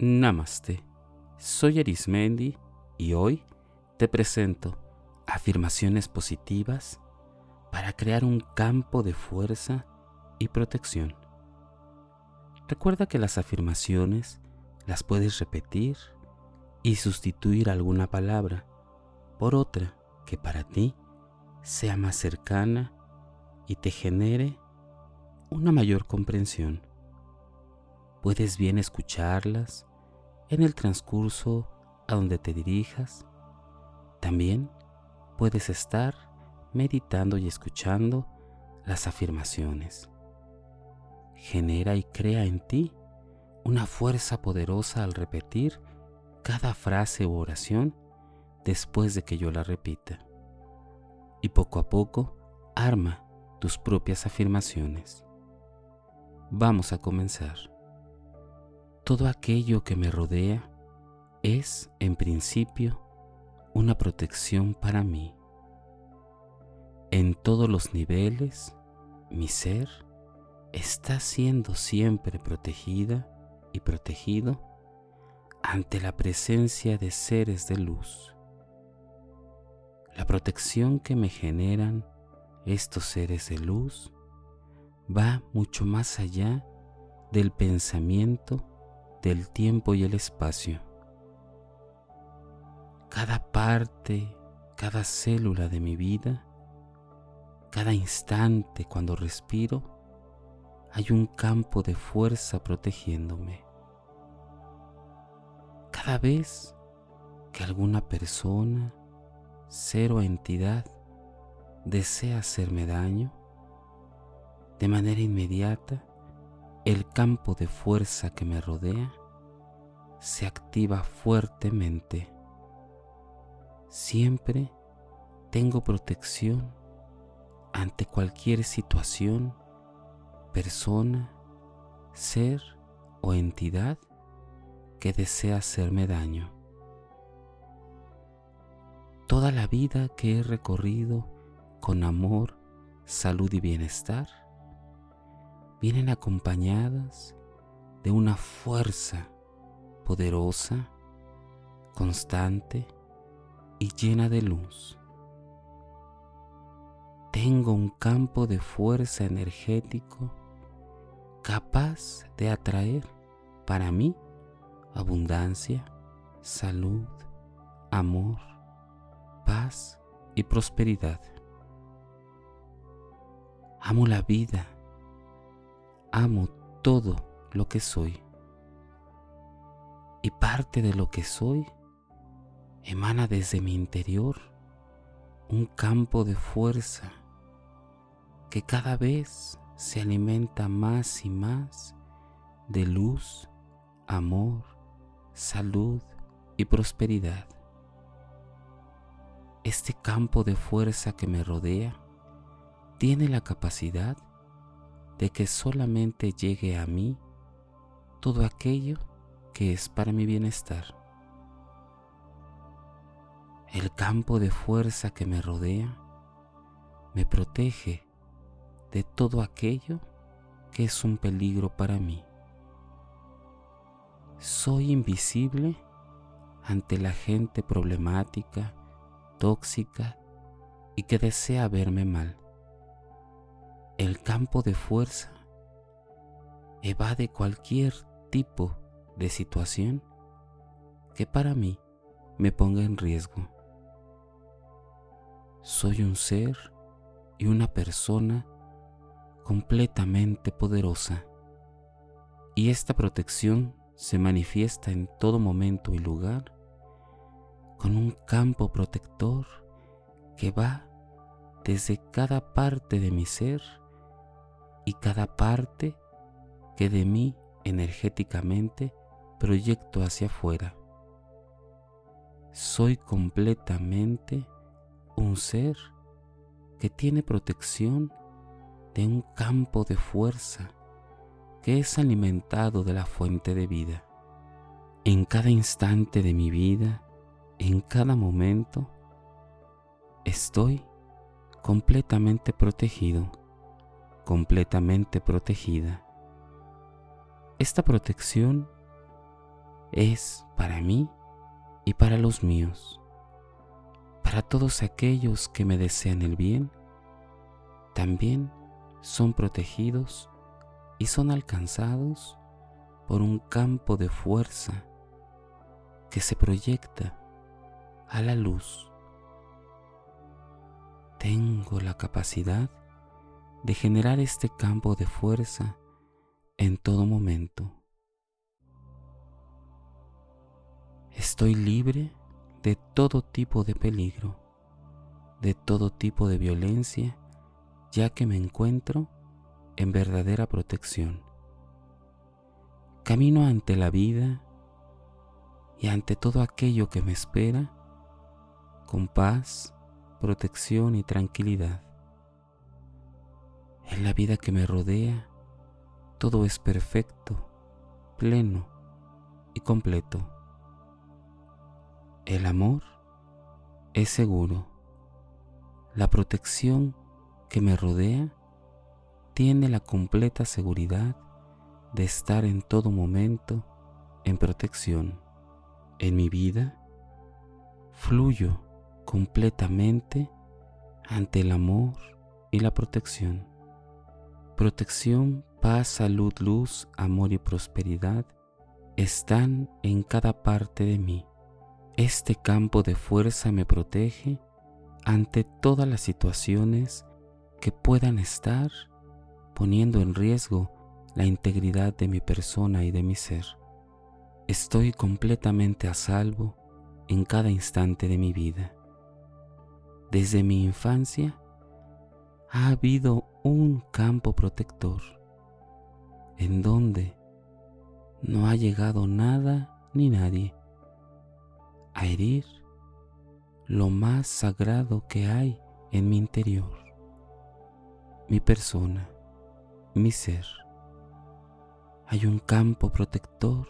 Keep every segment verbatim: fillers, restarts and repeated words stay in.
Namaste, soy Arismendi y hoy te presento afirmaciones positivas para crear un campo de fuerza y protección. Recuerda que las afirmaciones las puedes repetir y sustituir alguna palabra por otra que para ti sea más cercana y te genere una mayor comprensión. Puedes bien escucharlas en el transcurso a donde te dirijas. También puedes estar meditando y escuchando las afirmaciones. Genera y crea en ti una fuerza poderosa al repetir cada frase u oración después de que yo la repita. Y poco a poco arma tus propias afirmaciones. Vamos a comenzar. Todo aquello que me rodea es, en principio, una protección para mí. En todos los niveles, mi ser está siendo siempre protegida y protegido ante la presencia de seres de luz. La protección que me generan estos seres de luz va mucho más allá del pensamiento, del tiempo y el espacio. Cada parte, cada célula de mi vida, cada instante cuando respiro, hay un campo de fuerza protegiéndome. Cada vez que alguna persona, ser o entidad desea hacerme daño, de manera inmediata, el campo de fuerza que me rodea se activa fuertemente. Siempre tengo protección ante cualquier situación, persona, ser o entidad que desea hacerme daño. Toda la vida que he recorrido con amor, salud y bienestar, vienen acompañadas de una fuerza poderosa, constante y llena de luz. Tengo un campo de fuerza energético capaz de atraer para mí abundancia, salud, amor, paz y prosperidad. Amo la vida, amo todo lo que soy, y parte de lo que soy emana desde mi interior un campo de fuerza que cada vez se alimenta más y más de luz, amor, salud y prosperidad. Este campo de fuerza que me rodea tiene la capacidad de que solamente llegue a mí todo aquello que es para mi bienestar. El campo de fuerza que me rodea me protege de todo aquello que es un peligro para mí. Soy invisible ante la gente problemática, tóxica y que desea verme mal. El campo de fuerza evade cualquier tipo de situación que para mí me ponga en riesgo. Soy un ser y una persona completamente poderosa, y esta protección se manifiesta en todo momento y lugar con un campo protector que va desde cada parte de mi ser y cada parte que de mí energéticamente proyecto hacia afuera. Soy completamente un ser que tiene protección de un campo de fuerza que es alimentado de la fuente de vida. En cada instante de mi vida, en cada momento, estoy completamente protegido, completamente protegida. Esta protección es para mí y para los míos, para todos aquellos que me desean el bien, también son protegidos y son alcanzados por un campo de fuerza que se proyecta a la luz. Tengo la capacidad de generar este campo de fuerza en todo momento. Estoy libre de todo tipo de peligro, de todo tipo de violencia, ya que me encuentro en verdadera protección. Camino ante la vida y ante todo aquello que me espera con paz, protección y tranquilidad. En la vida que me rodea, todo es perfecto, pleno y completo. El amor es seguro. La protección que me rodea tiene la completa seguridad de estar en todo momento en protección. En mi vida, fluyo completamente ante el amor y la protección. Protección, paz, salud, luz, amor y prosperidad están en cada parte de mí. Este campo de fuerza me protege ante todas las situaciones que puedan estar poniendo en riesgo la integridad de mi persona y de mi ser. Estoy completamente a salvo en cada instante de mi vida. Desde mi infancia ha habido un campo protector, en donde no ha llegado nada ni nadie a herir lo más sagrado que hay en mi interior, mi persona, mi ser. Hay un campo protector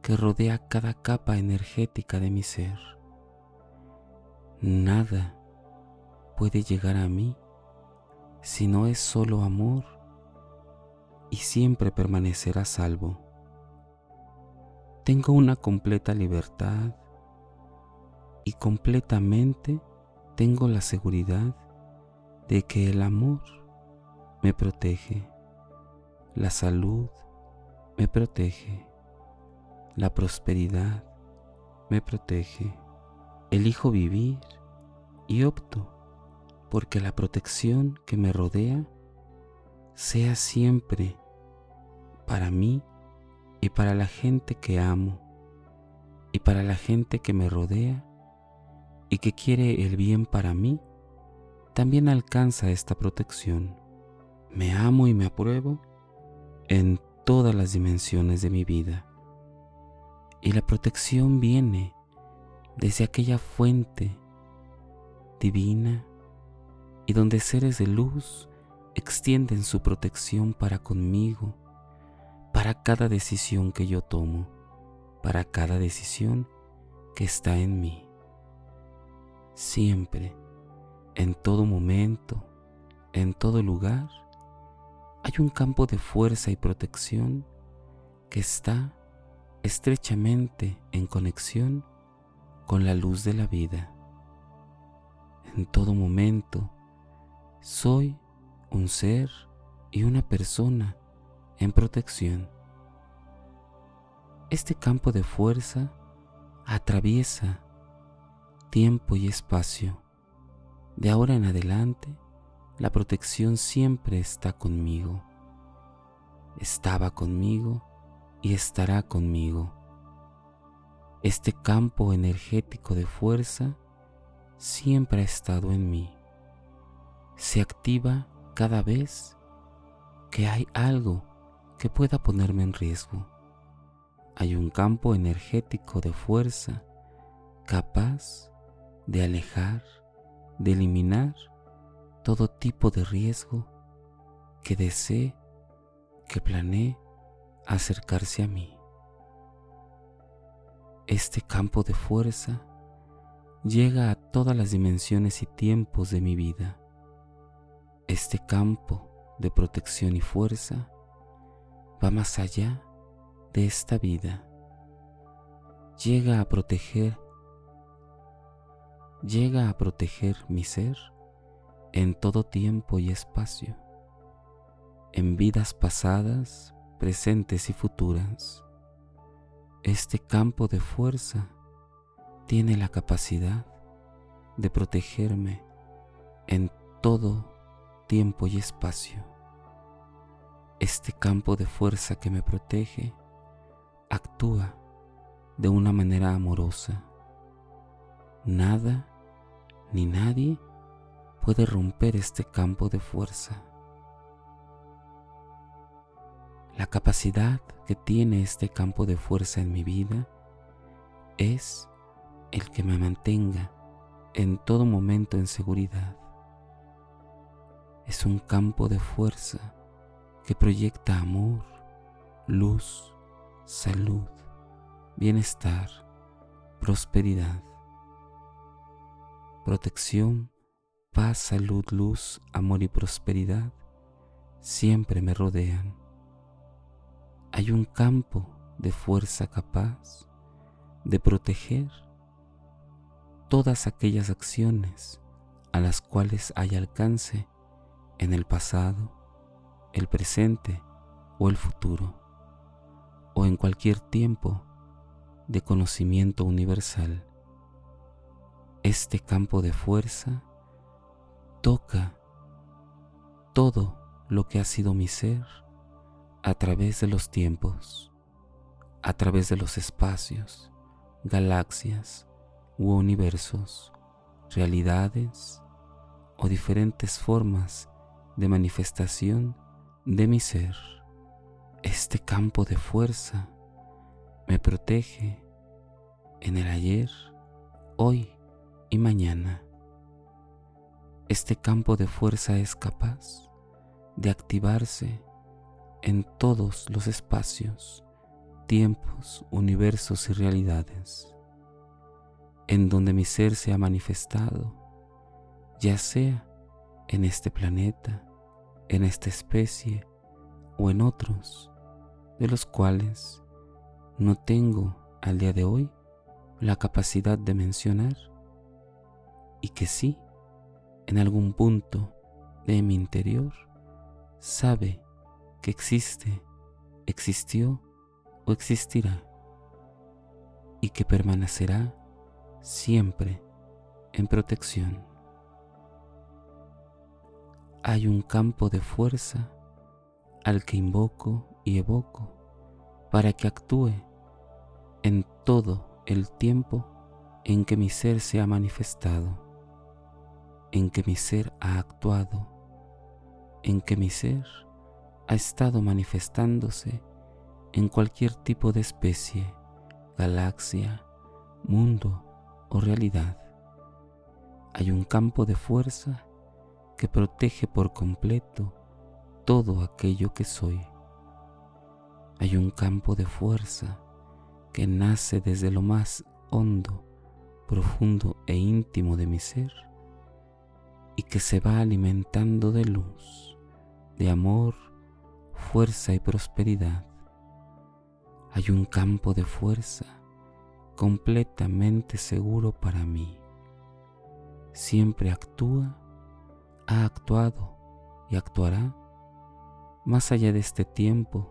que rodea cada capa energética de mi ser. Nada puede llegar a mí si no es solo amor, y siempre permanecerá salvo. Tengo una completa libertad y completamente tengo la seguridad de que el amor me protege, la salud me protege, la prosperidad me protege. Elijo vivir y opto porque la protección que me rodea sea siempre para mí y para la gente que amo y para la gente que me rodea y que quiere el bien para mí, también alcanza esta protección. Me amo y me apruebo en todas las dimensiones de mi vida. Y la protección viene desde aquella fuente divina, y donde seres de luz extienden su protección para conmigo, para cada decisión que yo tomo, para cada decisión que está en mí. Siempre, en todo momento, en todo lugar, hay un campo de fuerza y protección que está estrechamente en conexión con la luz de la vida. En todo momento, soy un ser y una persona en protección. Este campo de fuerza atraviesa tiempo y espacio. De ahora en adelante, la protección siempre está conmigo. Estaba conmigo y estará conmigo. Este campo energético de fuerza siempre ha estado en mí. Se activa cada vez que hay algo que pueda ponerme en riesgo. Hay un campo energético de fuerza capaz de alejar, de eliminar todo tipo de riesgo que desee, que planee acercarse a mí. Este campo de fuerza llega a todas las dimensiones y tiempos de mi vida. Este campo de protección y fuerza va más allá de esta vida, llega a proteger, llega a proteger mi ser en todo tiempo y espacio, en vidas pasadas, presentes y futuras. Este campo de fuerza tiene la capacidad de protegerme en todo tiempo y espacio. Este campo de fuerza que me protege actúa de una manera amorosa. Nada ni nadie puede romper este campo de fuerza. La capacidad que tiene este campo de fuerza en mi vida es el que me mantenga en todo momento en seguridad. Es un campo de fuerza que proyecta amor, luz, salud, bienestar, prosperidad, protección, paz, salud, luz, amor y prosperidad siempre me rodean. Hay un campo de fuerza capaz de proteger todas aquellas acciones a las cuales hay alcance en el pasado, el presente o el futuro, o en cualquier tiempo de conocimiento universal. Este campo de fuerza toca todo lo que ha sido mi ser a través de los tiempos, a través de los espacios, galaxias u universos, realidades o diferentes formas de manifestación de mi ser. Este campo de fuerza me protege en el ayer, hoy y mañana. Este campo de fuerza es capaz de activarse en todos los espacios, tiempos, universos y realidades en donde mi ser se ha manifestado, ya sea en este planeta, en esta especie o en otros, de los cuales no tengo al día de hoy la capacidad de mencionar, y que sí, en algún punto de mi interior sabe que existe, existió o existirá, y que permanecerá siempre en protección. Hay un campo de fuerza al que invoco y evoco para que actúe en todo el tiempo en que mi ser se ha manifestado, en que mi ser ha actuado, en que mi ser ha estado manifestándose en cualquier tipo de especie, galaxia, mundo o realidad. Hay un campo de fuerza que protege por completo todo aquello que soy. Hay un campo de fuerza que nace desde lo más hondo, profundo e íntimo de mi ser, y que se va alimentando de luz, de amor, fuerza y prosperidad. Hay un campo de fuerza completamente seguro para mí. Siempre actúa, ha actuado y actuará más allá de este tiempo,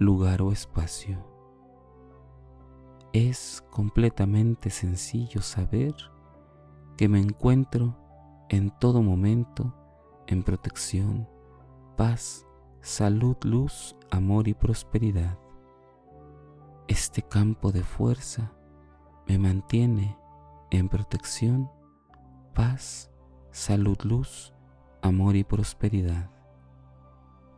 lugar o espacio. Es completamente sencillo saber que me encuentro en todo momento en protección, paz, salud, luz, amor y prosperidad. Este campo de fuerza me mantiene en protección, paz, salud, luz, amor y prosperidad.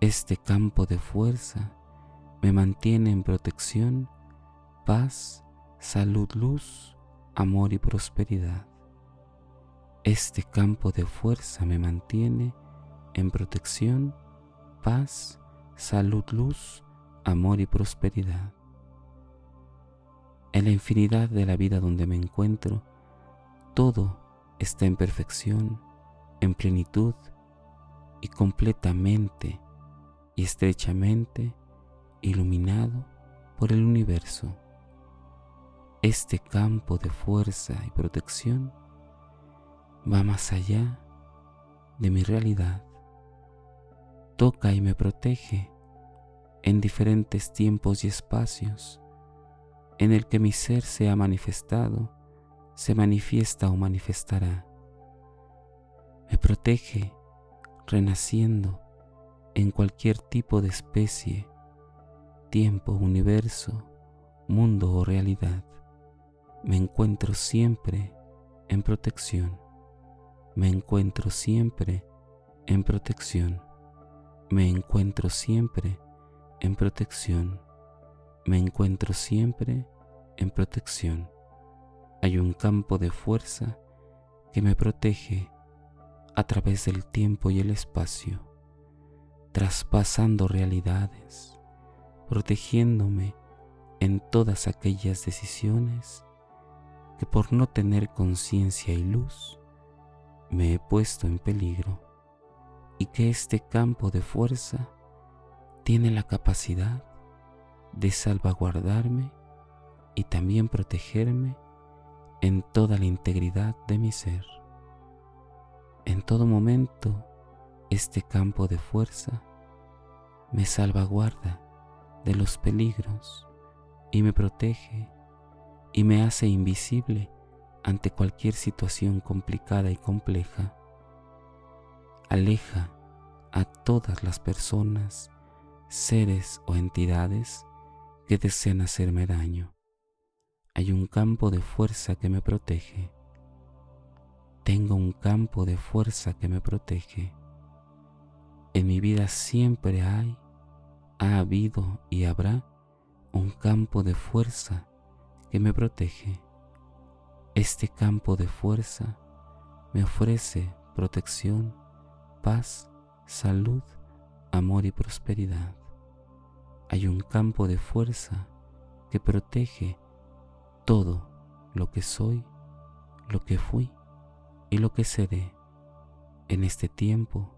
Este campo de fuerza me mantiene en protección, paz, salud, luz, amor y prosperidad. Este campo de fuerza me mantiene en protección, paz, salud, luz, amor y prosperidad. En la infinidad de la vida donde me encuentro, todo está en perfección, en plenitud y completamente y estrechamente iluminado por el universo. Este campo de fuerza y protección va más allá de mi realidad. Toca y me protege en diferentes tiempos y espacios en el que mi ser se ha manifestado, se manifiesta o manifestará. Me protege renaciendo en cualquier tipo de especie, tiempo, universo, mundo o realidad. Me encuentro siempre en protección. Me encuentro siempre en protección. Me encuentro siempre en protección. Me encuentro siempre en protección. Hay un campo de fuerza que me protege a través del tiempo y el espacio, traspasando realidades, protegiéndome en todas aquellas decisiones que por no tener conciencia y luz me he puesto en peligro, y que este campo de fuerza tiene la capacidad de salvaguardarme y también protegerme en toda la integridad de mi ser. En todo momento, este campo de fuerza me salvaguarda de los peligros y me protege y me hace invisible ante cualquier situación complicada y compleja. Aleja a todas las personas, seres o entidades que desean hacerme daño. Hay un campo de fuerza que me protege. Tengo un campo de fuerza que me protege. En mi vida siempre hay, ha habido y habrá un campo de fuerza que me protege. Este campo de fuerza me ofrece protección, paz, salud, amor y prosperidad. Hay un campo de fuerza que protege todo lo que soy, lo que fui y lo que seré en este tiempo,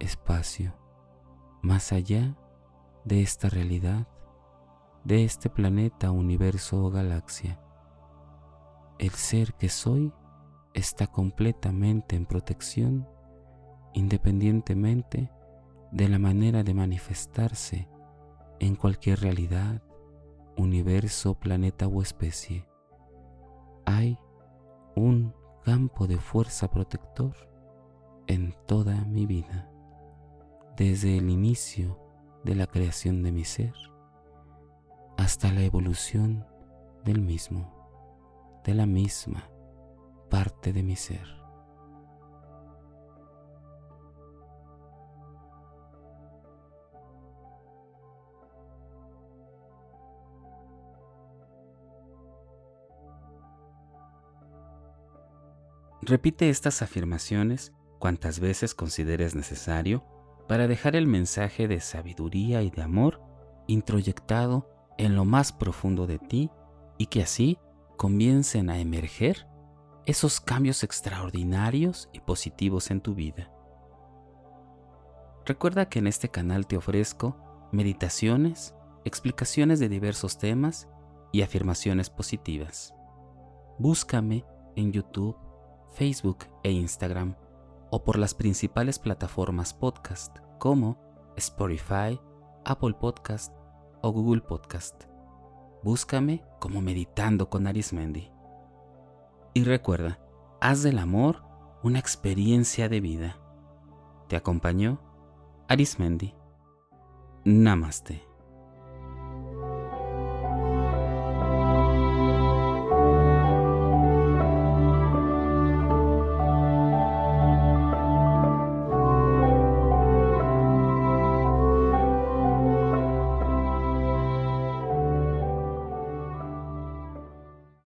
espacio, más allá de esta realidad, de este planeta, universo o galaxia. El ser que soy está completamente en protección, independientemente de la manera de manifestarse en cualquier realidad, universo, planeta o especie. Hay un campo de fuerza protector en toda mi vida, desde el inicio de la creación de mi ser hasta la evolución del mismo, de la misma parte de mi ser. Repite estas afirmaciones cuantas veces consideres necesario para dejar el mensaje de sabiduría y de amor introyectado en lo más profundo de ti, y que así comiencen a emerger esos cambios extraordinarios y positivos en tu vida. Recuerda que en este canal te ofrezco meditaciones, explicaciones de diversos temas y afirmaciones positivas. Búscame en YouTube, Facebook e Instagram, o por las principales plataformas podcast como Spotify, Apple Podcast o Google Podcast. Búscame como Meditando con Arismendi. Y recuerda, haz del amor una experiencia de vida. Te acompañó Arismendi. Namaste.